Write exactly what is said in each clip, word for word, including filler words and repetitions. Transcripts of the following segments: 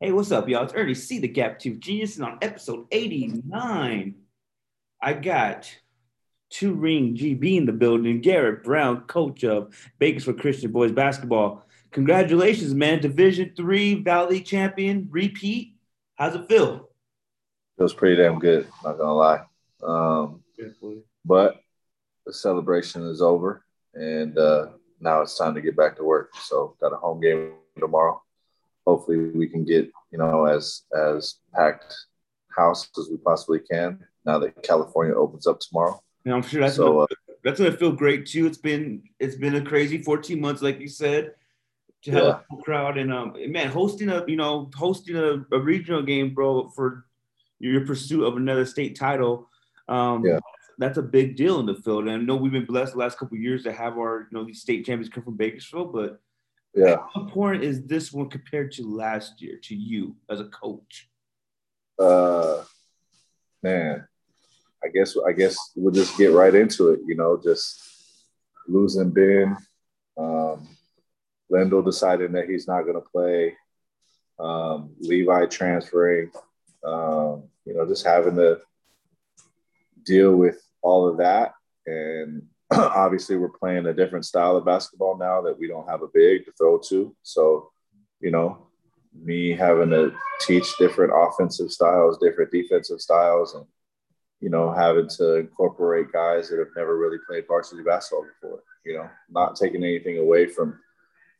Hey, what's up, y'all? It's Ernie C, The Gap two Genius, and on episode eighty-nine, I got Two Ring G B in the building, Garrett Brown, coach of Bakersfield Christian Boys Basketball. Congratulations, man. Division three Valley champion, repeat. How's it feel? Feels pretty damn good, not gonna lie. Um, but the celebration is over, and uh, now it's time to get back to work. So got a home game tomorrow. Hopefully we can get, you know, as as packed house as we possibly can now that California opens up tomorrow. And I'm sure that's so, gonna, uh, that's gonna feel great too. It's been it's been a crazy fourteen months, like you said, to have yeah. a full crowd. And um, man, hosting a you know hosting a, a regional game, bro, for your pursuit of another state title, um, yeah. that's a big deal in the field. And I know we've been blessed the last couple of years to have our you know these state champions come from Bakersfield, but. Yeah. How important is this one compared to last year to you as a coach? Uh, man, I guess I guess we'll just get right into it. You know, just losing Ben, um, Lendl deciding that he's not going to play, um, Levi transferring. Um, you know, just having to deal with all of that and. Obviously, we're playing a different style of basketball now that we don't have a big to throw to. So, you know, me having to teach different offensive styles, different defensive styles, and, you know, having to incorporate guys that have never really played varsity basketball before, you know, not taking anything away from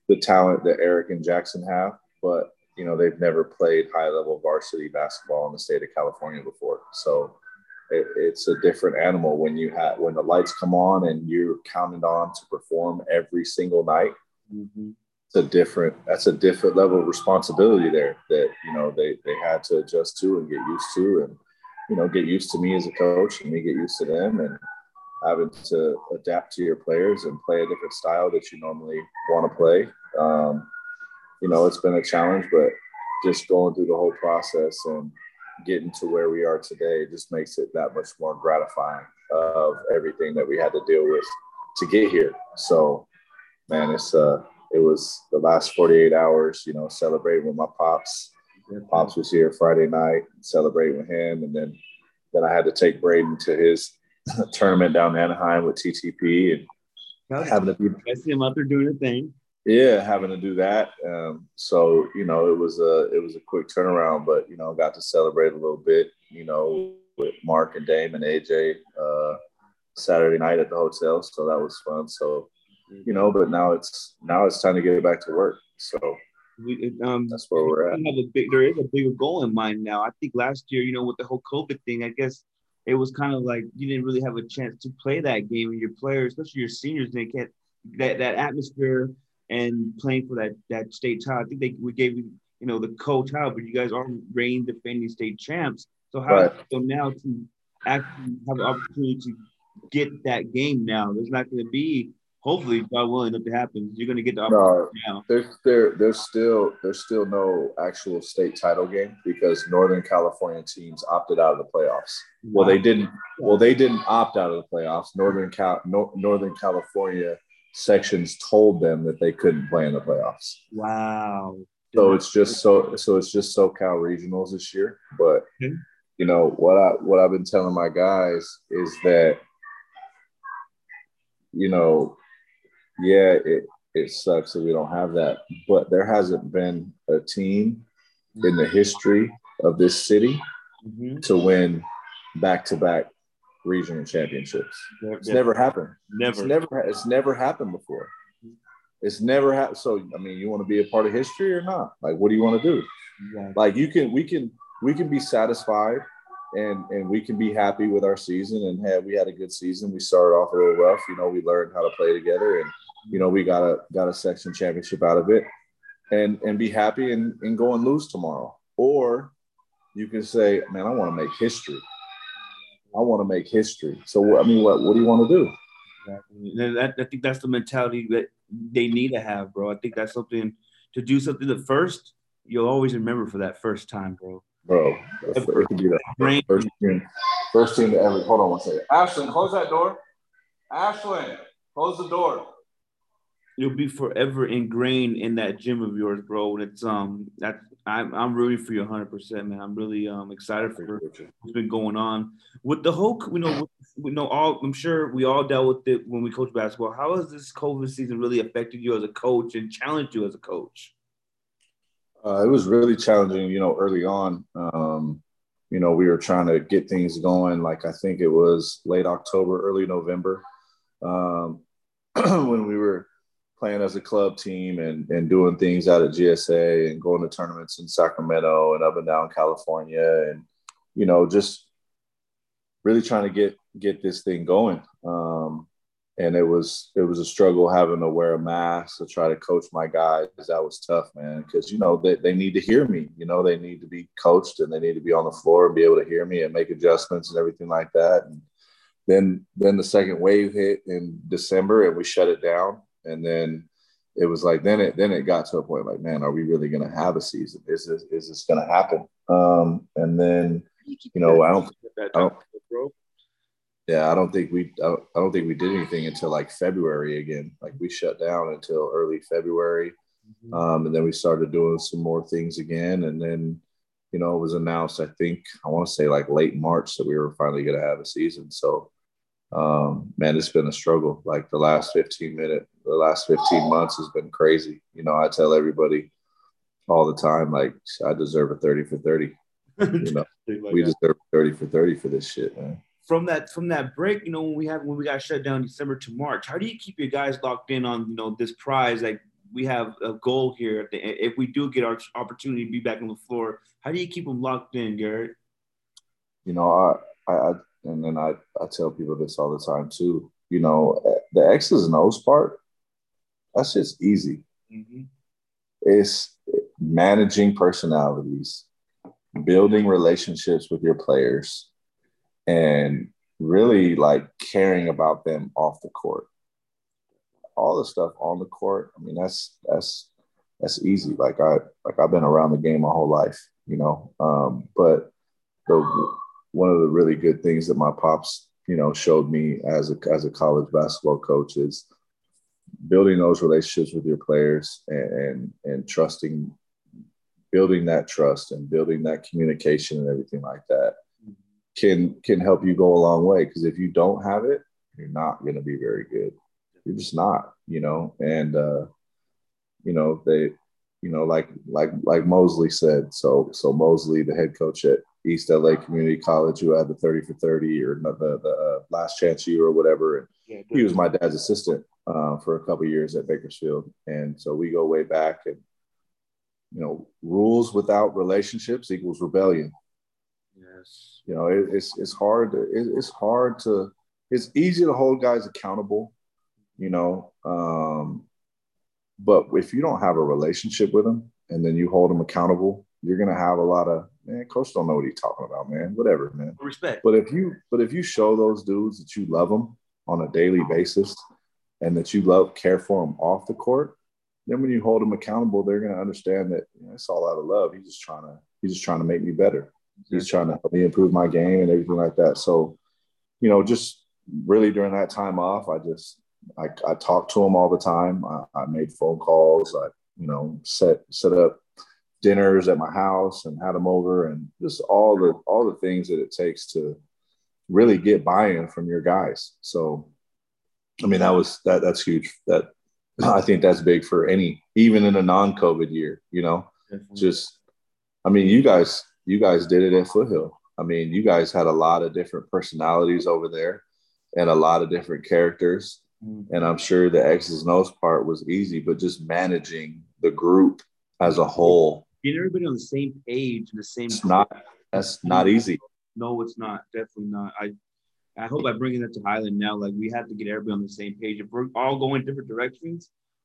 the talent that Eric and Jackson have, but, you know, they've never played high-level varsity basketball in the state of California before. So, It, it's a different animal when you have when the lights come on and you're counted on to perform every single night. Mm-hmm. It's a different that's a different level of responsibility there that you know they they had to adjust to and get used to, and you know get used to me as a coach and me get used to them, and having to adapt to your players and play a different style that you normally want to play. Um, you know it's been a challenge, but just going through the whole process and. Getting to where we are today just makes it that much more gratifying of everything that we had to deal with to get here. So, man, it's uh, it was the last forty-eight hours, you know, celebrating with my pops. Pops was here Friday night, celebrating with him. And then, then I had to take Braden to his tournament down in Anaheim with T T P. And That's having to I see him out there doing a thing. Yeah, having to do that. Um, so, you know, it was a it was a quick turnaround, but, you know, got to celebrate a little bit, you know, with Mark and Dame and A J uh, Saturday night at the hotel. So that was fun. So, you know, but now it's now it's time to get back to work. So we, um, that's where we're at. Have a big, there is a bigger goal in mind now. I think last year, you know, with the whole COVID thing, I guess it was kind of like you didn't really have a chance to play that game, and your players, especially your seniors, they can't that, that atmosphere. And playing for that that state title, I think they we gave you you know the co-title, but you guys are reigning defending state champs. So how right. so now to actually have an opportunity to get that game now? There's not going to be hopefully God willing if it happens, you're going to get the opportunity no, now. There there there's still there's still no actual state title game because Northern California teams opted out of the playoffs. Wow. Well, they didn't. Well, they didn't opt out of the playoffs. Northern Cal no, Northern California. Sections told them that they couldn't play in the playoffs. Wow! So it's just so so it's just SoCal regionals this year. But mm-hmm. you know what I what I've been telling my guys is that you know yeah it it sucks that we don't have that, but there hasn't been a team mm-hmm. in the history of this city mm-hmm. to win back to back. Regional championships. It's yeah. never happened. Never. It's never. It's never happened before. It's never happened. So I mean, you want to be a part of history or not? Like, what do you want to do? Yeah. Like, you can. We can. We can be satisfied, and and we can be happy with our season. And hey, we had a good season. We started off a little rough. You know, we learned how to play together, and you know, we got a got a section championship out of it, and and be happy and and go and lose tomorrow. Or you can say, man, I want to make history. I want to make history. So, I mean, what what do you want to do? Exactly. I think that's the mentality that they need to have, bro. I think that's something to do something the first, you'll always remember for that first time, bro. Bro, that's the first, do that. First, team, first team to ever. Hold on one second. Ashlyn, close that door. Ashlyn, close the door. you'll be forever ingrained in that gym of yours, bro. And it's um that's I'm I'm rooting for you one hundred percent, man. I'm really um excited for what's been going on with the whole. You know, we know all. I'm sure we all dealt with it when we coached basketball. How has this COVID season really affected you as a coach and challenged you as a coach? Uh, it was really challenging, you know, early on. Um, you know, we were trying to get things going. Like, I think it was late October, early November, um, when we were playing as a club team and, and doing things out at G S A and going to tournaments in Sacramento and up and down California. And, you know, just really trying to get, get this thing going. Um, and it was, it was a struggle having to wear a mask to try to coach my guys. That was tough, man. Cause you know, they, they need to hear me, you know, they need to be coached and they need to be on the floor and be able to hear me and make adjustments and everything like that. And then, then the second wave hit in December and we shut it down. And then it was like, then it, then it got to a point like, man, are we really going to have a season? Is this, is this going to happen? Um, and then, you know, I don't, I don't yeah, I don't think we, I don't, I don't think we did anything until like February again. Like we shut down until early February. Mm-hmm. Um, and then we started doing some more things again. And then, you know, it was announced, I think, I want to say like late March that we were finally going to have a season. So, um, man, it's been a struggle. Like the last fifteen minute, the last fifteen months has been crazy. You know, I tell everybody all the time, like I deserve a thirty for thirty. You know, like we that. deserve thirty for thirty for this shit, man. From that, from that break, you know, when we have, when we got shut down December to March, how do you keep your guys locked in on, you know, this prize? Like we have a goal here. If we do get our opportunity to be back on the floor, how do you keep them locked in, Garrett? You know, I, I, I and then I, I tell people this all the time too, you know, the X's and O's part, that's just easy. Mm-hmm. It's managing personalities, building relationships with your players, and really like caring about them off the court. All the stuff on the court, I mean, that's that's that's easy. Like I like I've been around the game my whole life, you know. Um, but the one of the really good things that my pops, you know, showed me as a as a college basketball coach is building those relationships with your players and and, and trusting, building that trust and building that communication and everything like that can can help you go a long way. Because if you don't have it, you're not going to be very good. You're just not, you know. And uh, you know they, you know, like like like Mosley said. So so Mosley, the head coach at East L A Community College, who had the thirty for thirty or the, the uh, last chance year or whatever. And yeah, he was my dad's assistant uh, for a couple of years at Bakersfield, and so we go way back. And you know, rules without relationships equals rebellion. Yes. You know, it, it's it's hard. To, it, it's hard to. It's easy to hold guys accountable, you know. Um, but if you don't have a relationship with them, and then you hold them accountable, you're gonna have a lot of, man, coach don't know what he's talking about, man. Whatever, man. Respect. But if you but if you show those dudes that you love them on a daily basis, and that you love care for them off the court, then when you hold them accountable, they're gonna understand that, you know, it's all out of love. He's just trying to he's just trying to make me better. He's trying to help me improve my game and everything like that. So, you know, just really during that time off, I just, I, I talked to him all the time. I, I made phone calls. I, you know, set, set up dinners at my house and had him over, and just all the, all the things that it takes to really get buy-in from your guys. So, I mean, that was, that, that's huge. That I think that's big for any, even in a non-COVID year, you know. Definitely. Just, I mean, you guys, You guys did it at Foothill. I mean, you guys had a lot of different personalities over there and a lot of different characters. Mm-hmm. And I'm sure the X's and O's part was easy, but just managing the group as a whole. Getting everybody on the same page and the same. It's not, that's not easy. No, it's not. Definitely not. I, I hope I bring that to Highland now. Like, we have to get everybody on the same page. If we're all going different directions,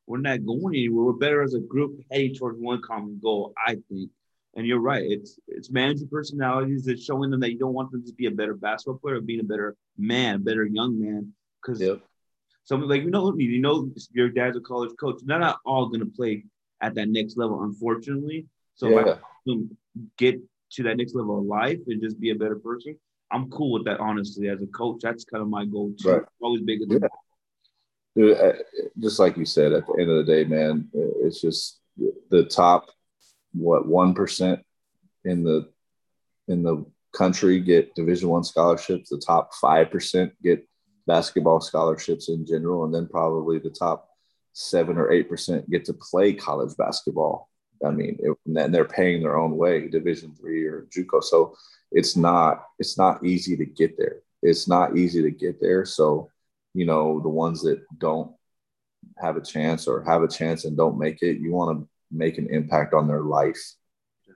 we're not going anywhere. We're better as a group heading towards one common goal, I think. And you're right. It's it's managing personalities. It's showing them that you don't want them to be a better basketball player, or being a better man, better young man. Because yep. Something like, you know, you know, your dad's a college coach. They're not all going to play at that next level, unfortunately. So yeah. If I can get to that next level of life and just be a better person, I'm cool with that. Honestly, as a coach, that's kind of my goal too. Right. Always bigger than yeah. dude, I, just like you said, at the end of the day, man, it's just the top, what, one percent in the in the country get Division One scholarships. The top five percent get basketball scholarships in general, and then probably the top seven or eight percent get to play college basketball. I mean, it, and they're paying their own way, Division Three or JUCO. So it's not it's not easy to get there. It's not easy to get there. So, you know, the ones that don't have a chance or have a chance and don't make it, you want to make an impact on their life,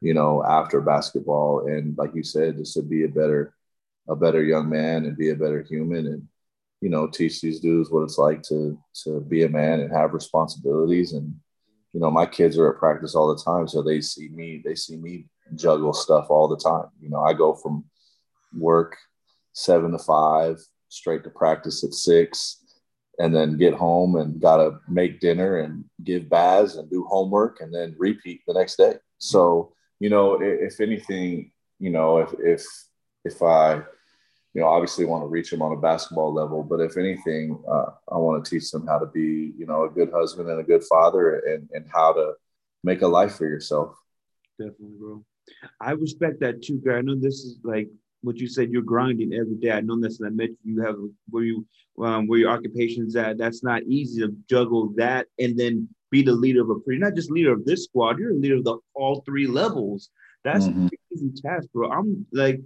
you know, after basketball. And like you said, just to be a better, a better young man and be a better human, and, you know, teach these dudes what it's like to, to be a man and have responsibilities. And, you know, my kids are at practice all the time. So they see me, they see me juggle stuff all the time. You know, I go from work seven to five straight to practice at six, and then get home and got to make dinner and give baths and do homework and then repeat the next day. So, you know, if anything, you know, if, if, if I, you know, obviously want to reach them on a basketball level, but if anything, uh, I want to teach them how to be, you know, a good husband and a good father, and, and how to make a life for yourself. Definitely, bro. I respect that too, guy. I know this is like what you said, you're grinding every day. I know that's an admission. You have where you, um, where your occupation's at. That's not easy to juggle that and then be the leader of a pretty, not just leader of this squad, you're a leader of the all three levels. That's mm-hmm. an easy task, bro. I'm like,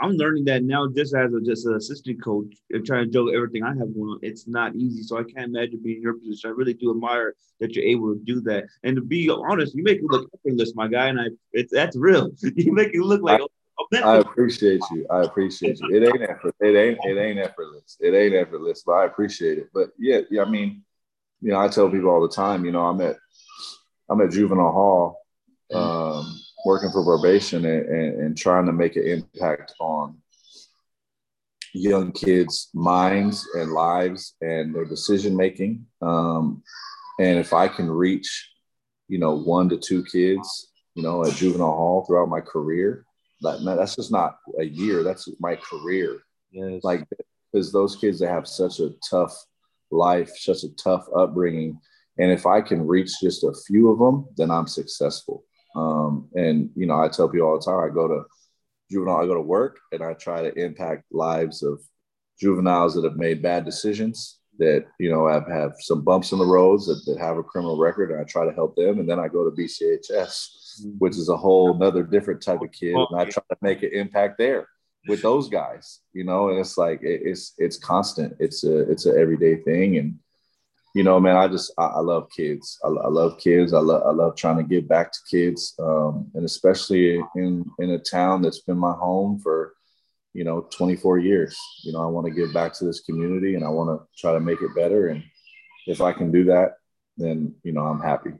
I'm learning that now just as a, just an assistant coach and trying to juggle everything I have going on. It's not easy. So I can't imagine being in your position. I really do admire that you're able to do that. And to be honest, you make it look effortless, my guy. And I, it's, that's real. You make it look like, I- I appreciate you. I appreciate you. It ain't effort. It ain't. It ain't effortless. It ain't effortless. But I appreciate it. But yeah, yeah. I mean, you know, I tell people all the time. You know, I'm at, I'm at Juvenile Hall, um, working for probation and, and, and trying to make an impact on young kids' minds and lives and their decision making. Um, and if I can reach, you know, one to two kids, you know, at Juvenile Hall throughout my career. That, that's just not a year. That's my career. Yes. Like, because those kids, they have such a tough life, such a tough upbringing. And if I can reach just a few of them, then I'm successful. Um, and, you know, I tell people all the time, I go to juvenile, I go to work and I try to impact lives of juveniles that have made bad decisions, that, you know, have, have some bumps in the roads, that, that have a criminal record. And I try to help them. And then I go to D C H S, which is a whole another different type of kid. And I try to make an impact there with those guys, you know, and it's like, it, it's, it's constant. It's a, it's an everyday thing. And, you know, man, I just, I, I love kids. I, I love kids. I love, I love trying to give back to kids. Um, and especially in, in a town that's been my home for, you know, twenty-four years, you know, I want to give back to this community and I want to try to make it better. And if I can do that, then, you know, I'm happy.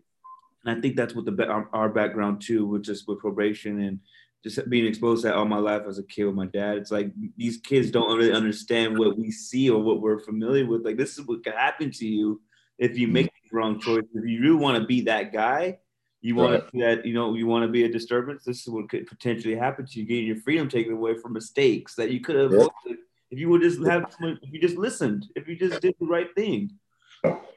And I think that's what the our, our background too, with just with probation and just being exposed to that all my life as a kid with my dad. It's like these kids don't really understand what we see or what we're familiar with. Like, this is what could happen to you if you make the wrong choice. If you really want to be that guy, you want right. to be that, you know, you want to be a disturbance. This is what could potentially happen to you, getting your freedom taken away from mistakes that you could have yeah. avoided if you would just have, if you just listened, if you just did the right thing.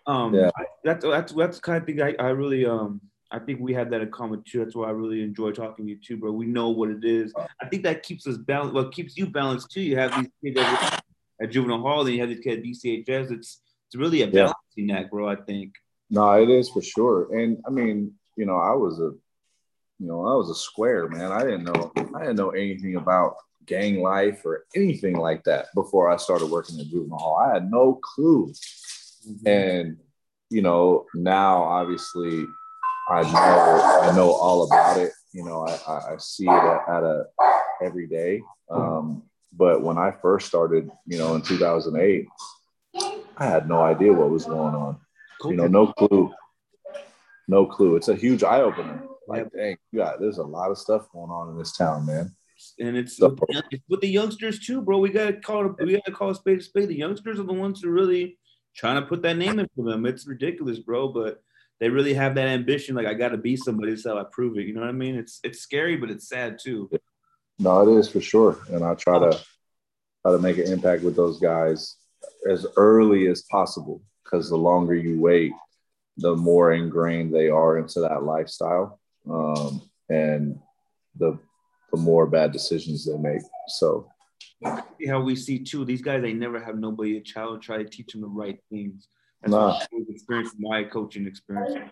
Um, yeah. I, that's, that's, that's the kind of thing I, I really, um, I think we have that in common too. That's why I really enjoy talking to you too, bro. We know what it is. I think that keeps us balanced. Well, keeps you balanced too. You have these kids at, at Juvenile Hall, then you have these kids at D C H S. It's, it's really a balancing yeah. act, bro, I think. No, it is for sure. And I mean, you know, I was a, you know, I was a square, man. I didn't know, I didn't know anything about gang life or anything like that before I started working at Juvenile Hall. I had no clue. Mm-hmm. And, you know, now obviously I know I know all about it. You know, I, I see it at, at a every day. Um, but when I first started, you know, in two thousand eight, I had no idea what was going on. You know, no clue, no clue. It's a huge eye opener. Like, dang, God, there's a lot of stuff going on in this town, man. And it's so, with the youngsters too, bro. We gotta call we gotta call a spade a spade. The youngsters are the ones who really trying to put that name in for them. It's ridiculous, bro, but they really have that ambition. Like, I got to be somebody, so I prove it. You know what I mean? It's it's scary, but it's sad too. No, it is for sure. And I try to try to make an impact with those guys as early as possible. because the longer you wait, the more ingrained they are into that lifestyle, um, and the the more bad decisions they make. So yeah, we see too, these guys, they never have nobody, a child, try to teach them the right things. That's nah. experience, my coaching experience.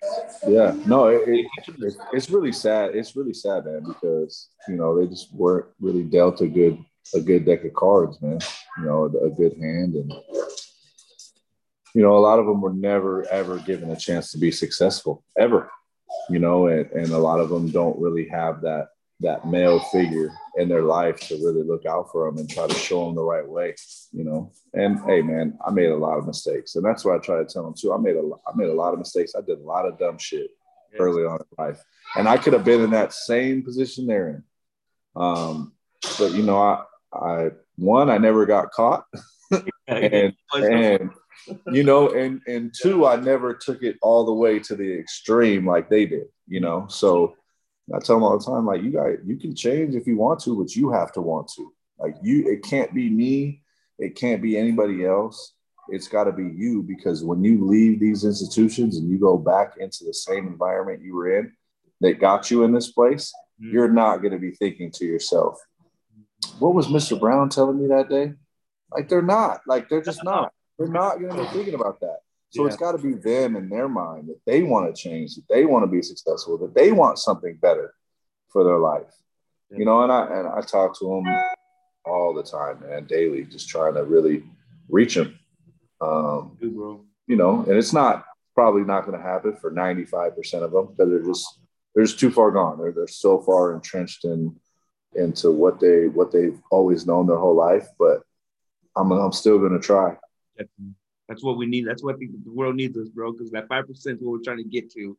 Yeah, no, it, it, it, it's really sad. It's really sad, man, because, you know, they just weren't really dealt a good, a good deck of cards, man, you know, a good hand. And, you know, a lot of them were never, ever given a chance to be successful, ever, you know, and, and a lot of them don't really have that, that male figure in their life to really look out for them and try to show them the right way, you know. And hey, man, I made a lot of mistakes, and that's what I try to tell them too. I made a, I made a lot of mistakes. I did a lot of dumb shit yes. early on in life, and I could have been in that same position they're in. Um, but you know, I, I one, I never got caught, and and you know, and and two, I never took it all the way to the extreme like they did, you know. So I tell them all the time, like, you guys, you can change if you want to, but you have to want to. Like, you, it can't be me. It can't be anybody else. It's got to be you, because when you leave these institutions and you go back into the same environment you were in that got you in this place, mm-hmm. you're not going to be thinking to yourself, what was Mister Brown telling me that day? Like, they're not. Like, they're just not. They're not going to be thinking about that. So yeah. it's got to be them in their mind that they want to change, that they want to be successful, that they want something better for their life, yeah. you know. And I and I talk to them all the time, man, daily, just trying to really reach them, um, Good, bro. you know. And it's not probably not going to happen for ninety-five percent of them, because they're just they're just too far gone. They're they're so far entrenched in into what they what they've always known their whole life. But I'm I'm still going to try. Yeah. That's what we need. That's what I think the world needs us, bro, because that five percent is what we're trying to get to.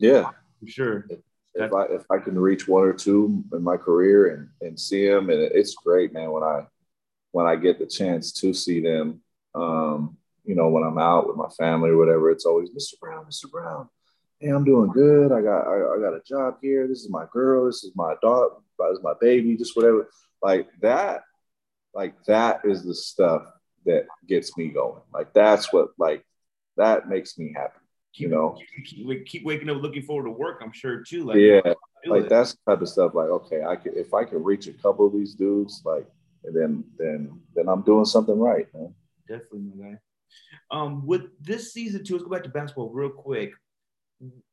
Yeah. For sure. If, if, I, if I can reach one or two in my career and, and see them, and it's great, man, when I when I get the chance to see them, um, you know, when I'm out with my family or whatever, it's always, Mister Brown, Mister Brown, hey, I'm doing good. I got I, I got a job here. This is my girl. This is my daughter. This is my baby, just whatever. Like that, like that is the stuff that gets me going. Like, that's what, like, that makes me happy, you know? We keep waking up looking forward to work, I'm sure, too. Like, yeah, like, it. that's the type of stuff, like, okay, I could, if I could reach a couple of these dudes, like, and then, then, then I'm doing something right, man. Definitely, man. Um, with this season, too, let's go back to basketball real quick.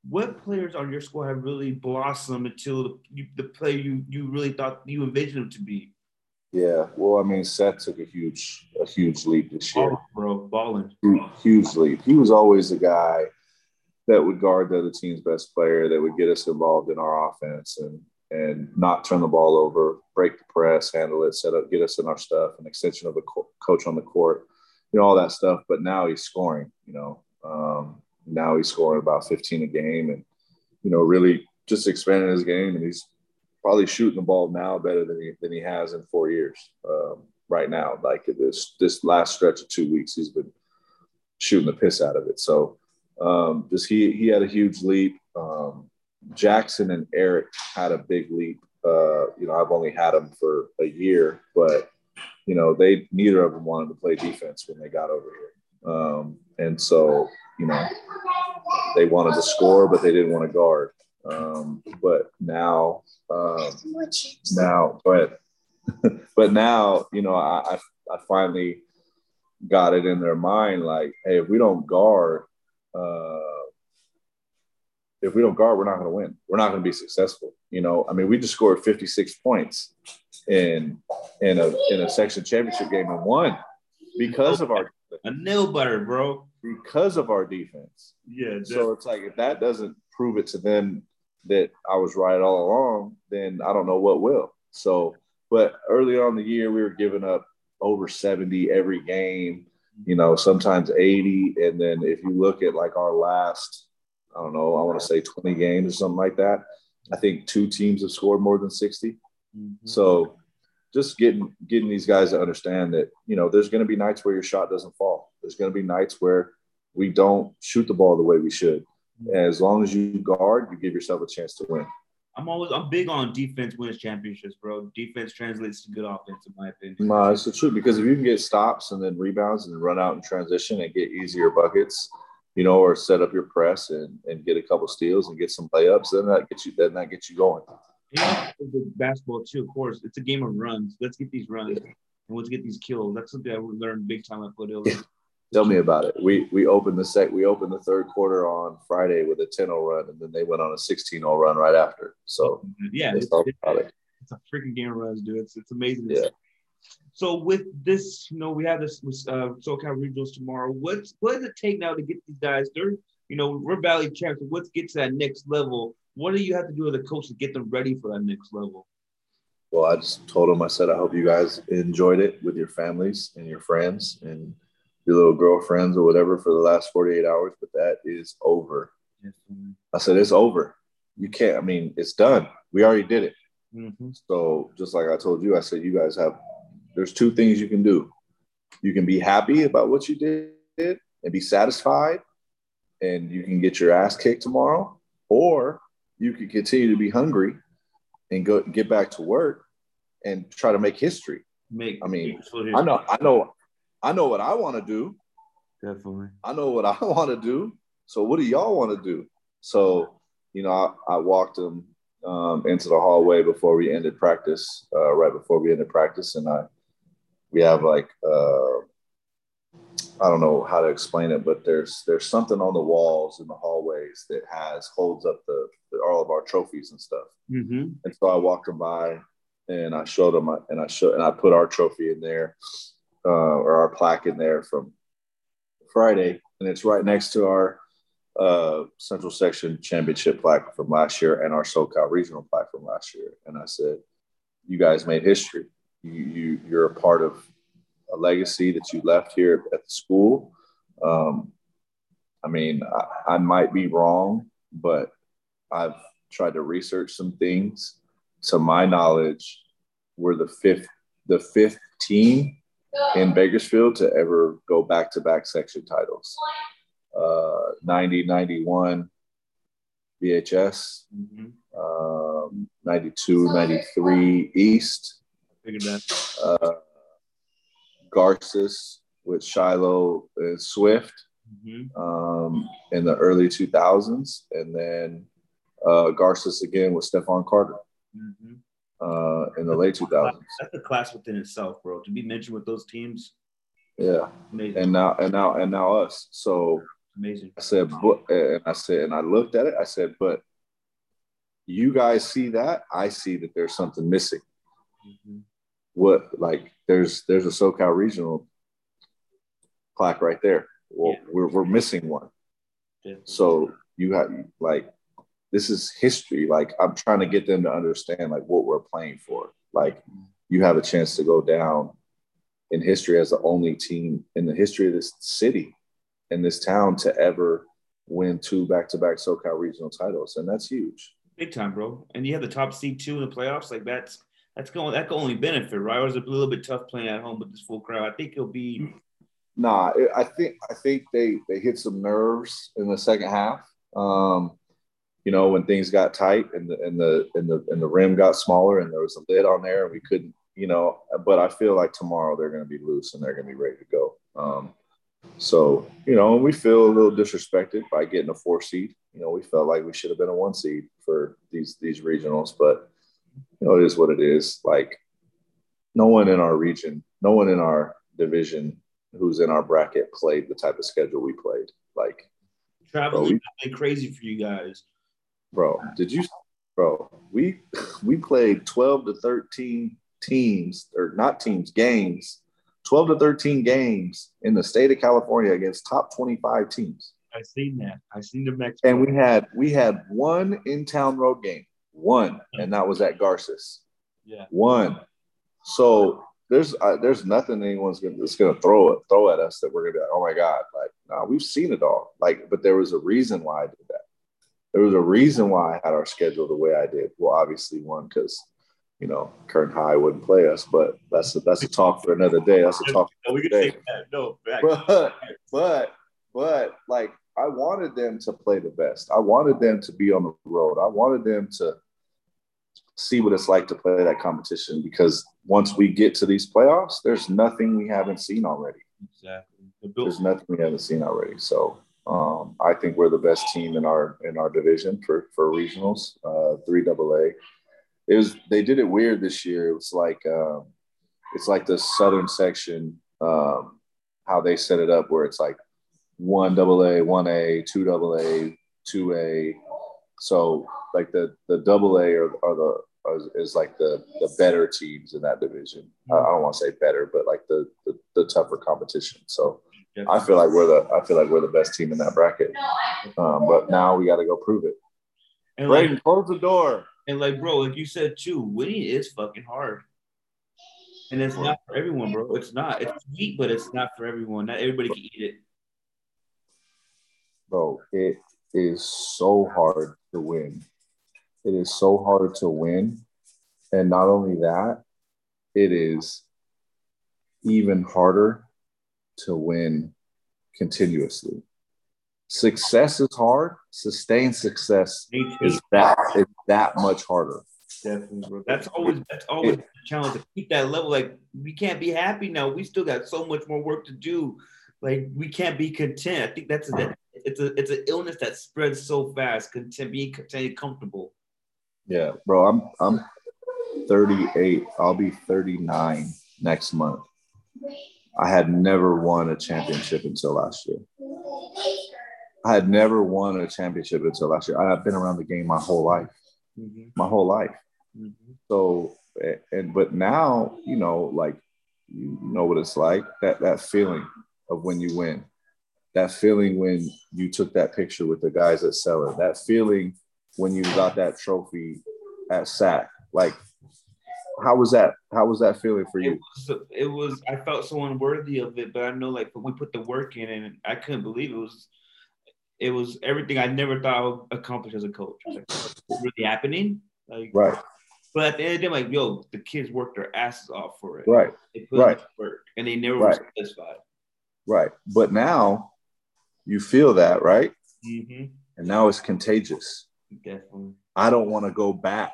What players on your squad have really blossomed until the, you, the player you, you really thought you envisioned them to be? Yeah, well, I mean, Seth took a huge, a huge leap this year. Oh, bro, balling. Huge, huge leap. He was always the guy that would guard the other team's best player, that would get us involved in our offense and and not turn the ball over, break the press, handle it, set up, get us in our stuff, an extension of a co- coach on the court, you know, all that stuff. But now he's scoring, you know. Um, now he's scoring about fifteen a game and, you know, really just expanding his game, and he's probably shooting the ball now better than he, than he has in four years um, right now. Like this this last stretch of two weeks, he's been shooting the piss out of it. So um, just he he had a huge leap. Um, Jackson and Eric had a big leap. Uh, you know, I've only had them for a year, but, you know, they neither of them wanted to play defense when they got over here. Um, and so, you know, they wanted to score, but they didn't want to guard. Um, but now, um, now, but, but now, you know, I, I, I finally got it in their mind. Like, hey, if we don't guard, uh, if we don't guard, we're not going to win. We're not going to be successful. You know, I mean, we just scored fifty-six points in, in a, in a section championship game and won because of our, a nail butter, bro, because of our defense. Yeah. Definitely. So it's like, if that doesn't prove it to them that I was right all along, then I don't know what will. So, but early on in the year, we were giving up over seventy every game, you know, sometimes eighty. And then if you look at like our last, I don't know, I want to say twenty games or something like that, I think two teams have scored more than sixty. Mm-hmm. So just getting, getting these guys to understand that, you know, there's going to be nights where your shot doesn't fall. There's going to be nights where we don't shoot the ball the way we should. As long as you guard, you give yourself a chance to win. I'm always I'm big on defense wins championships, bro. Defense translates to good offense, in my opinion. No, it's the truth, because if you can get stops and then rebounds and run out and transition and get easier buckets, you know, or set up your press and, and get a couple steals and get some layups, then that gets you then that gets you going. Yeah, basketball too, of course. It's a game of runs. Let's get these runs and let's get these kills. That's something I learned big time at Foothill. Tell me about it. We we opened the sec. We opened the third quarter on Friday with a ten oh run, and then they went on a sixteen oh run right after. So yeah, it's, it's, it. it's a freaking game of runs, dude. It's it's amazing. Yeah. So with this, you know, we have this uh, SoCal Regionals tomorrow. What's what does it take now to get these guys? They're you know we're Valley champs. So let's get to that next level. What do you have to do as a coach to get them ready for that next level? Well, I just told them. I said, I hope you guys enjoyed it with your families and your friends and your little girlfriends or whatever for the last forty-eight hours, but that is over. Mm-hmm. I said, it's over. You can't, I mean, it's done. We already did it. Mm-hmm. So just like I told you, I said, you guys have, there's two things you can do. You can be happy about what you did and be satisfied and you can get your ass kicked tomorrow, or you can continue to be hungry and go get back to work and try to make history. Make, I mean, history. I know, I know, I know what I want to do. Definitely. I know what I want to do. So what do y'all want to do? So, you know, I, I walked them um, into the hallway before we ended practice, uh, right before we ended practice. And I, we have like, uh, I don't know how to explain it, but there's there's something on the walls in the hallways that has, holds up the, the all of our trophies and stuff. Mm-hmm. And so I walked them by and I showed them, and I showed, and I put our trophy in there. Uh, or our plaque in there from Friday, and it's right next to our uh, Central Section Championship plaque from last year and our SoCal Regional plaque from last year. And I said, you guys made history. You, you, you're a part of a legacy that you left here at the school. Um, I mean, I, I might be wrong, but I've tried to research some things. To my knowledge, we're the fifth, the fifth team in Bakersfield to ever go back-to-back section titles. Uh, ninety ninety-one V H S, mm-hmm. um, ninety-two ninety-three East, uh, Garces with Shiloh and Swift, mm-hmm. um, in the early two thousands, and then uh, Garces again with Stephon Carter. Mm-hmm. Uh, in the late two thousands. That's a class within itself, bro. To be mentioned with those teams. Yeah. Amazing. And now, and now, and now us. So amazing. I said, but, and I said, and I looked at it. I said, but you guys see that? I see that there's something missing. Mm-hmm. What, like, there's there's a SoCal Regional plaque right there. Well, yeah. we're we're missing one. Yeah. So you have like. This is history. Like, I'm trying to get them to understand, like, what we're playing for. Like, you have a chance to go down in history as the only team in the history of this city and this town to ever win two back-to-back SoCal Regional titles, and that's huge. Big time, bro. And you have the top seed, too, in the playoffs. Like, that's that's going that could only benefit, right? Or is it a little bit tough playing at home with this full crowd? I think it'll be – Nah, I think I think they, they hit some nerves in the second half. Um You know, when things got tight and the and the and the and the rim got smaller and there was a lid on there and we couldn't, you know. But I feel like tomorrow they're going to be loose and they're going to be ready to go. Um, so you know, we feel a little disrespected by getting a four seed. You know, we felt like we should have been a one seed for these these regionals, but you know, it is what it is. Like, no one in our region, no one in our division, who's in our bracket played the type of schedule we played. Like, traveling is crazy for you guys. Bro, did you, bro, we we played twelve to thirteen teams, or not teams, games, twelve to thirteen games in the state of California against top twenty-five teams. I seen that. I seen the next And we had, we had one in-town road game, one, and that was at Garces. Yeah. One. So there's uh, there's nothing anyone's gonna, that's going to throw it, throw at us that we're going to be like, oh, my God, like, nah, we've seen it all. Like, but there was a reason why I did that. There was a reason why I had our schedule the way I did. Well, obviously, one, because, you know, Kern High wouldn't play us, but that's a, that's a talk for another day. That's a talk for another day. No, but, but, but, like, I wanted them to play the best. I wanted them to be on the road. I wanted them to see what it's like to play that competition, because once we get to these playoffs, there's nothing we haven't seen already. Exactly. The there's nothing we haven't seen already. So um, I think we're the best team in our in our division for for regionals, three double A. It was they did it weird this year. It was like um, it's like the southern section, um, how they set it up, where it's like one double A, one A, two double A, two A. So like the the double A are, are the are, is like the the better teams in that division. Mm-hmm. I don't want to say better, but like the, the the tougher competition. So I feel like we're the I feel like we're the best team in that bracket. Um, but now we got to go prove it. And Brayden, like, close the door. And like, bro, like you said too, winning is fucking hard. And it's not for everyone, bro. It's not. It's sweet, but it's not for everyone. Not everybody can eat it. Bro, it is so hard to win. It is so hard to win. And not only that, it is even harder to win continuously. Success is hard. Sustained success is that is that much harder. Definitely, bro. That's always that's always the challenge, to keep that level. Like, we can't be happy now. We still got so much more work to do. Like, we can't be content. I think that's a, that, it's a it's an illness that spreads so fast. Content, being content, comfortable. Yeah, bro. I'm I'm thirty-eight. I'll be thirty-nine next month. I had never won a championship until last year. I had never won a championship until last year. I've been around the game my whole life. Mm-hmm. My whole life. Mm-hmm. So, and but now, you know, like, you know what it's like, that that feeling of when you win, that feeling when you took that picture with the guys at Seller, that feeling when you got that trophy at S A C. Like, how was that? How was that feeling for you? It was, it was. I felt so unworthy of it, but I know, like, but we put the work in, and I couldn't believe it was. It was everything I never thought I would accomplish as a coach. Like, what's really happening? Like, right. But at the end of the day, I'm like, yo, the kids worked their asses off for it. Right. They put right. in the work, and they never right. were satisfied. Right. But now you feel that, right? Mm-hmm. And now it's contagious. Definitely. I don't want to go back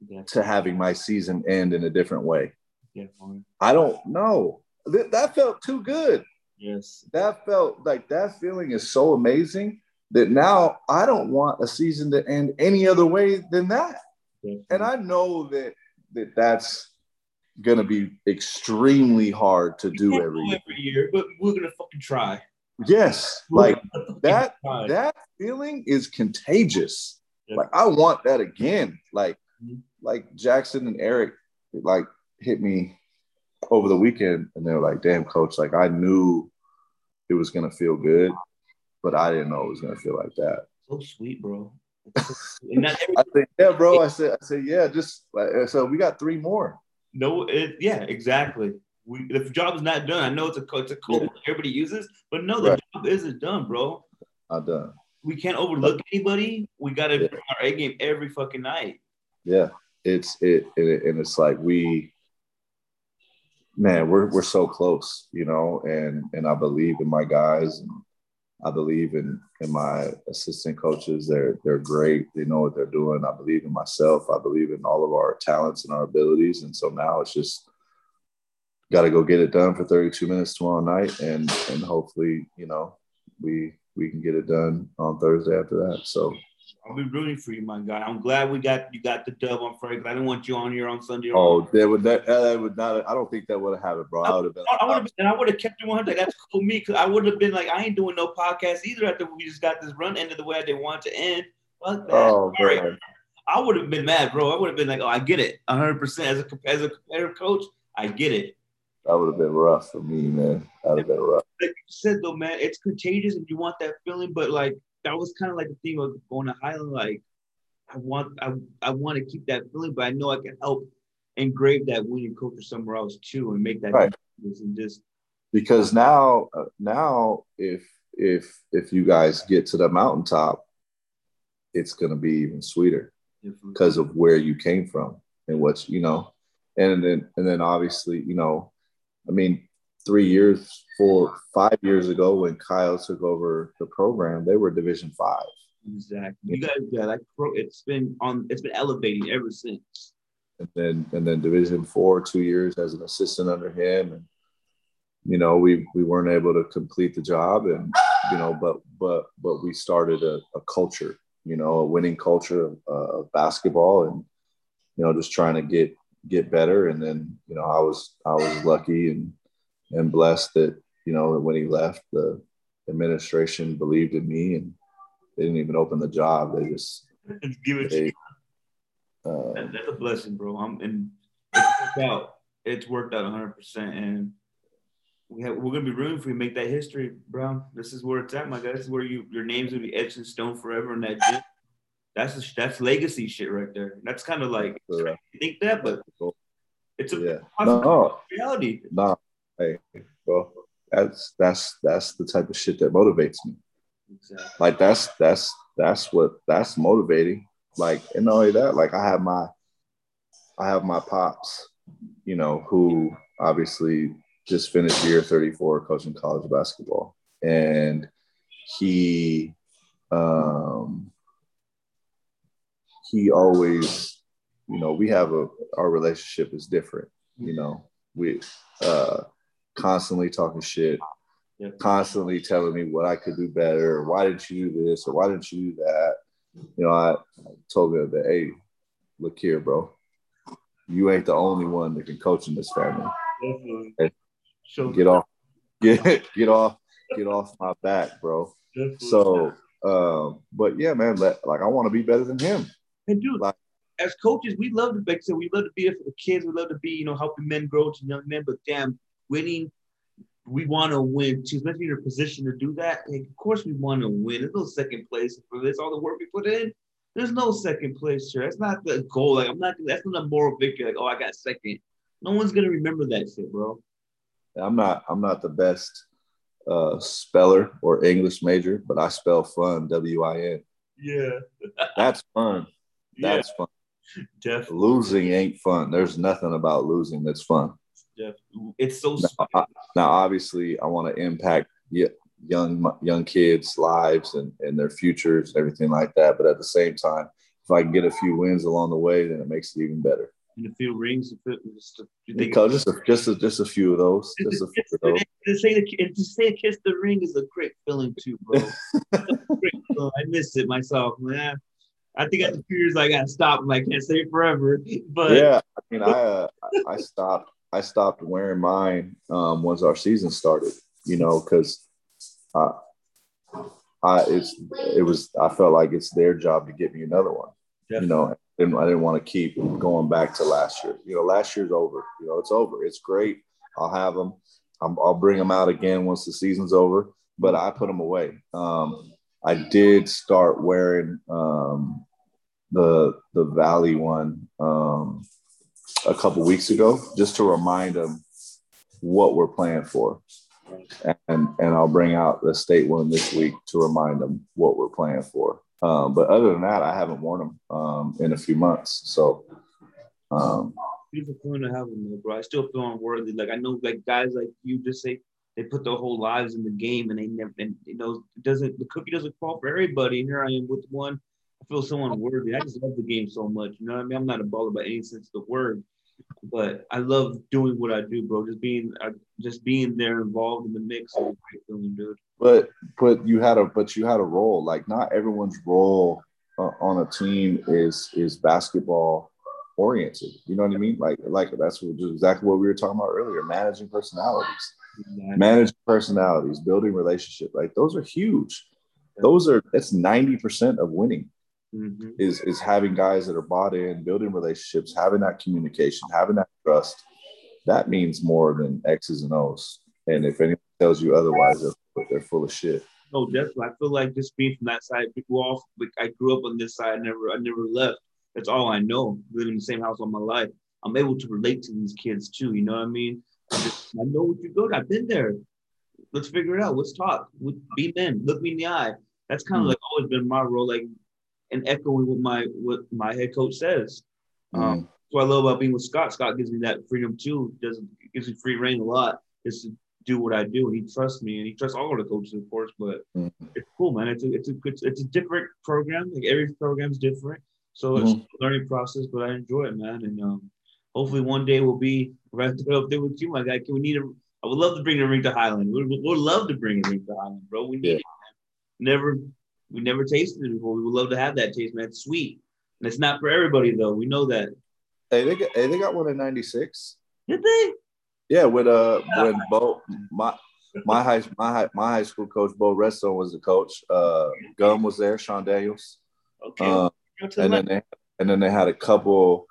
Definitely. to having my season end in a different way. Definitely. I don't know. Th- that felt too good. Yes. That felt like that feeling is so amazing that now I don't want a season to end any other way than that. Definitely. And I know that, that that's going to be extremely hard to do every year. every year, but we're going to fucking try. Yes. Like, that, that feeling is contagious. Definitely. Like, I want that again. Like, mm-hmm. like Jackson and Eric, like, hit me over the weekend, and they were like, damn, coach, like, I knew it was going to feel good, but I didn't know it was going to feel like that. So sweet, bro. So sweet. And every- I said, yeah, bro. I said, I said, yeah, just like, so we got three more. No, it, yeah, exactly. We, the job is not done. I know it's a, it's a code yeah. everybody uses, but no, the right. job isn't done, bro. Not done. We can't overlook anybody. We got to yeah. bring our A game every fucking night. Yeah. It's it, and, it, and it's like we, Man, we're we're so close, you know, and and I believe in my guys, and I believe in, in my assistant coaches. They're they're great. They know what they're doing. I believe in myself. I believe in all of our talents and our abilities. And so now it's just got to go get it done for thirty-two minutes tomorrow night, and and hopefully, you know, we we can get it done on Thursday after that. So I'll be rooting for you, my guy. I'm glad we got you got the dub on Friday. I didn't want you on here on Sunday. Oh, that would that, that would not. I don't think that would have happened, bro. I would have been. I would have been. And I would have kept it one hundred. That's cool, me, because I would have been like, I ain't doing no podcast either. After we just got this run ended the way I didn't want it to end. Fuck that. Oh, sorry. I would have been mad, bro. I would have been like, oh, I get it, one hundred percent. As a as a competitive coach, I get it. That would have been rough for me, man. That would have been rough. Like you said though, man, it's contagious, and you want that feeling, but like. That was kind of like the theme of going to Highland. Like, I want, I, I want to keep that feeling, but I know I can help engrave that winning culture somewhere else too, and make that right. and just because now, uh, now if if if you guys get to the mountaintop, it's gonna be even sweeter because of where you came from and what you know, and then and then obviously, you know, I mean. Three years, four, five years ago, when Kyle took over the program, they were Division Five. Exactly. You guys got like pro, it's been on it's been elevating ever since. And then and then Division Four, two years as an assistant under him, and you know, we we weren't able to complete the job, and you know, but but but we started a, a culture, you know, a winning culture of, uh, of basketball, and you know, just trying to get get better. And then you know, I was I was lucky and and blessed that you know when he left, the administration believed in me, and they didn't even open the job. They just give it they, to you. Uh, that, that's a blessing, bro. I'm and it's worked out. It's worked out one hundred percent, and we have we're gonna be rooting for you. Make that history, Brown. This is where it's at, my guy. This is where you your name's gonna be etched in stone forever in that gym. That's a, that's legacy shit right there. That's kind of like you think that, but it's a yeah. no, reality. No, hey, bro, that's that's that's the type of shit that motivates me. Exactly. Like that's that's that's what that's motivating. Like, and not only that, like I have my I have my pops, you know, who obviously just finished year thirty-four coaching college basketball, and he um he always, you know, we have a our relationship is different, you know, we uh constantly talking shit. Yep. Constantly telling me what I could do better, or why didn't you do this, or why didn't you do that? You know, I, I told him that, hey, look here, bro, you ain't the only one that can coach in this family. Definitely. Hey, sure. Get off, get get off, get off my back, bro. Definitely. So, um, but yeah, man, like, like I want to be better than him. And dude, like, as coaches, we love to, like, so we love to be there for the kids. We love to be, you know, helping men grow to young men. But damn, winning. We want to win too, especially in a position to do that. Like, of course, we want to win. There's no second place for this. All the work we put in, there's no second place here. That's not the goal. Like, I'm not. That's not a moral victory. Like, oh, I got second. No one's gonna remember that shit, bro. I'm not. I'm not the best uh, speller or English major, but I spell fun. W I N. Yeah. That's fun. That's yeah. fun. Definitely. Losing ain't fun. There's nothing about losing that's fun. Yeah. It's so now, I, now obviously I want to impact young young kids' lives and, and their futures and everything like that, but at the same time, if I can get a few wins along the way, then it makes it even better. And a few rings, just a, you think you know, just, a, just, a, just a few of those. Just, just a few of those. To say the, to say kiss the ring is a great feeling too, bro. Feeling. I miss it myself, man. I think after a few years I got stopped and I can't say it forever. But yeah, I mean I uh, I stopped. I stopped wearing mine um, once our season started, you know, because I, I, it's, it was, I felt like it's their job to get me another one. Definitely. You know, and I didn't want to keep going back to last year. You know, last year's over. You know, it's over. It's great. I'll have them. I'm, I'll bring them out again once the season's over. But I put them away. Um, I did start wearing um, the the Valley one. Um, a couple weeks ago, just to remind them what we're playing for. And and I'll bring out the state one this week to remind them what we're playing for. Um, but other than that, I haven't worn them um, in a few months. So um, beautiful feeling to have them though, bro. I still feel unworthy. Like I know like guys like you just say they put their whole lives in the game and they never and you know it doesn't the cookie doesn't fall for everybody. And here I am with one. I feel so unworthy. I just love the game so much. You know what I mean? I'm not a baller by any sense of the word, but I love doing what I do, bro. Just being, uh, just being there, involved in the mix. Is a great feeling, dude. But, but you had a, but you had a role. Like not everyone's role uh, on a team is is basketball oriented. You know what I mean? Like, like that's what, exactly what we were talking about earlier. Managing personalities, exactly. Managing personalities, building relationships. Like those are huge. Those are that's ninety percent of winning. Mm-hmm. Is is having guys that are bought in, building relationships, having that communication, having that trust. That means more than X's and O's. And if anyone tells you otherwise, they're, they're full of shit. No, definitely. I feel like just being from that side, people off. Like I grew up on this side. I never, I never left. That's all I know. Living in the same house all my life, I'm able to relate to these kids too. You know what I mean? I, just, I know what you go to. I've been there. Let's figure it out. Let's talk. Be men. Look me in the eye. That's kind of mm-hmm. like always been my role. Like. And echoing what my what my head coach says. Um, mm. That's what I love about being with Scott. Scott gives me that freedom too. Doesn't gives me free reign a lot. Just do what I do, and he trusts me, and he trusts all the coaches, of course. But mm-hmm. it's cool, man. It's a, it's a it's it's a different program. Like every program's different, so mm-hmm. it's a learning process. But I enjoy it, man. And um, hopefully one day we'll be right up there with you, my guy. Can we need a? I would love to bring the ring to Highland. We would love to bring the ring to Highland, bro. We need yeah. it. Man. Never we never tasted it before. We would love to have that taste, man. It's sweet, and it's not for everybody though. We know that. Hey, they got hey, they got one in ninety-six. Did they? Yeah, with uh, when Bo, my my high my high, my high school coach Bo Redstone was the coach. Uh, Gum was there, Sean Daniels. Okay. Um, and then they and then they had a couple.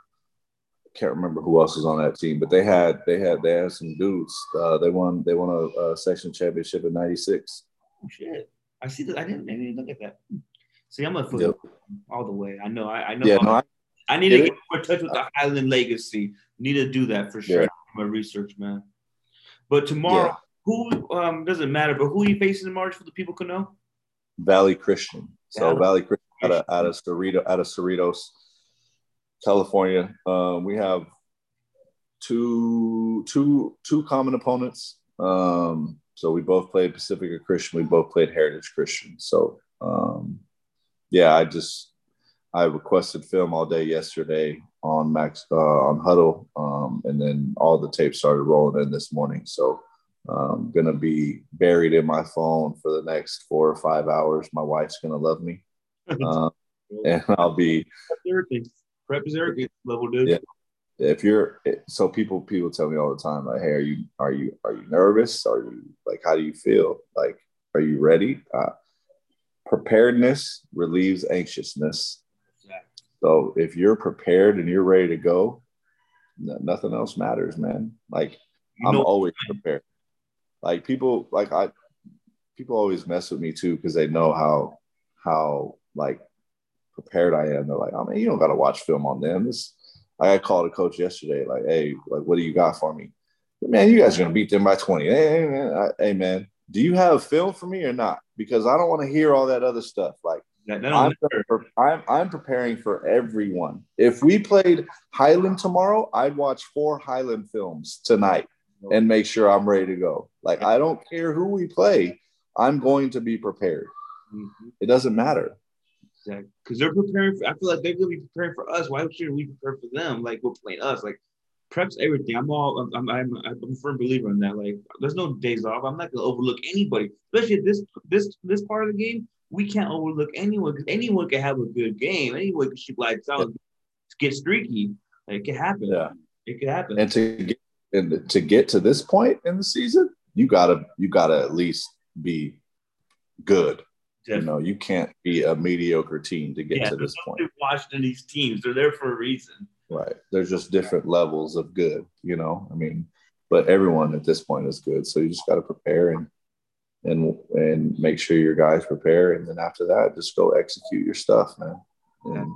Can't remember who else was on that team, but they had they had they had some dudes. Uh, they won they won a, a section championship in ninety-six. Oh shit! I see that. I didn't I didn't look at that. See, I'm a foot yep. all the way. I know. I, I know. Yeah, no, I, I need to get more in touch with the Highland legacy. Need to do that for sure. Yeah. My research, man. But tomorrow, yeah. who um doesn't matter, but who are you facing in March for the people can know? Valley Christian. So Valley, Valley Christian, Christian. Out, of, out of Cerrito, out of Cerritos, California. Um, we have two two two common opponents. Um, so we both played Pacifica Christian, we both played Heritage Christian. So um yeah, I just I requested film all day yesterday on Max uh, on Huddle, um, and then all the tape started rolling in this morning. So I'm gonna be buried in my phone for the next four or five hours. My wife's gonna love me, uh, and I'll be prep is everything level, dude. Yeah. If you're so people people tell me all the time, like, hey, are you are you are you nervous? Are you like, how do you feel? Like, are you ready? Uh, preparedness relieves anxiousness. So if you're prepared and you're ready to go, nothing else matters, man. Like I'm no. always prepared. Like people, like I, people always mess with me too because they know how, how like prepared I am. They're like, I mean, you don't got to watch film on them. It's, I called a coach yesterday, like, hey, like, what do you got for me? Man, you guys are gonna beat them by twenty. Hey, hey man, I, hey man, do you have film for me or not? Because I don't want to hear all that other stuff, like. I'm, I'm, I'm preparing for everyone. If we played Highland tomorrow, I'd watch four Highland films tonight and make sure I'm ready to go. Like, I don't care who we play. I'm going to be prepared. Mm-hmm. It doesn't matter. Exactly. Because they're preparing. For, I feel like they're going to be preparing for us. Why should we prepare for them? Like, we're playing us. Like, prep's everything. I'm all, I'm, I'm, I'm a firm believer in that. Like, there's no days off. I'm not going to overlook anybody, especially this, this, this part of the game. We can't overlook anyone because anyone can have a good game. Anyone can shoot lights out, get streaky. Like, it can happen. Yeah. It can happen. And to get and to get to this point in the season, you gotta you gotta at least be good. Definitely. You know, you can't be a mediocre team to get yeah, to this point. Washington, these teams, they're there for a reason. Right. There's just different levels of good. You know, I mean, but everyone at this point is good. So you just gotta prepare and. and and make sure your guys prepare, and then after that just go execute your stuff, man, and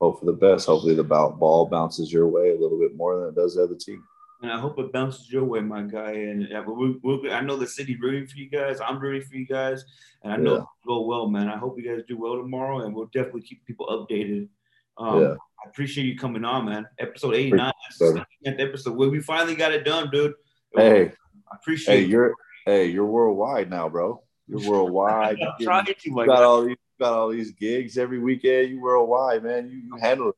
hope for the best. Hopefully the ball bounces your way a little bit more than it does the other team, and I hope it bounces your way, my guy. And yeah, but we, we, I know the city rooting for you guys. I'm rooting for you guys, and I know yeah. it'll go well, man. I hope you guys do well tomorrow, and we'll definitely keep people updated. um yeah. I appreciate you coming on, man. Episode eighty-nine, episode where we finally got it done, dude. Hey, I appreciate hey, you're Hey, you're worldwide now, bro. You're worldwide. I'm trying to, you got all these, you got all these gigs every weekend. You worldwide, man. You, you handle it.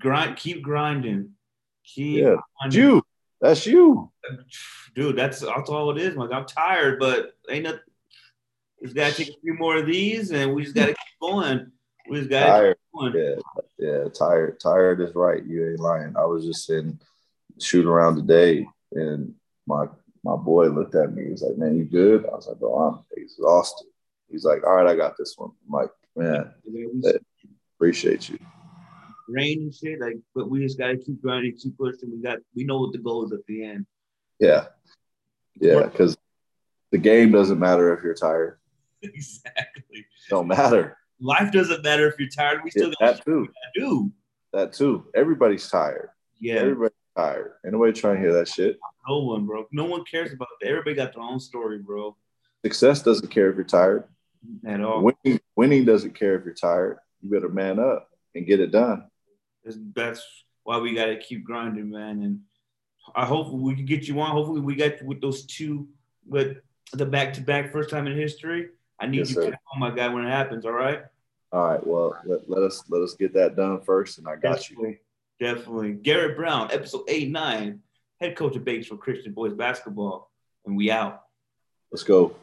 Grind, keep grinding. Keep yeah. grinding. You. That's you. Dude, that's that's all it is. Like, I'm tired, but ain't nothing. We just gotta take a few more of these, and we just gotta keep going. We just gotta tired. keep going. Yeah, yeah. Tired, tired is right. You ain't lying. I was just in shoot around today, and my. My boy looked at me. He was like, man, you good? I was like, bro, I'm exhausted. He's like, all right, I got this one. I'm like, man, hey, appreciate you. Rain and shit, like, but we just got to keep grinding, keep pushing. We got, we know what the goal is at the end. Yeah. Yeah, because the game doesn't matter if you're tired. Exactly. It don't matter. Life doesn't matter if you're tired. We still yeah, got that too. do. That too. Everybody's tired. Yeah. Everybody's tired. Ain't nobody trying to hear that shit. No one, bro. No one cares about that. Everybody got their own story, bro. Success doesn't care if you're tired. At all. Winning, winning doesn't care if you're tired. You better man up and get it done. That's why we got to keep grinding, man. And I hope we can get you on. Hopefully we got with those two with the back-to-back first time in history. I need yes, you sir. to call my guy when it happens, all right? All right, well, let, let us let us get that done first, and I got definitely, you. Definitely. Garrett Brown, episode eighty-nine, head coach of Bakersfield Christian Boys Basketball, and we out. Let's go.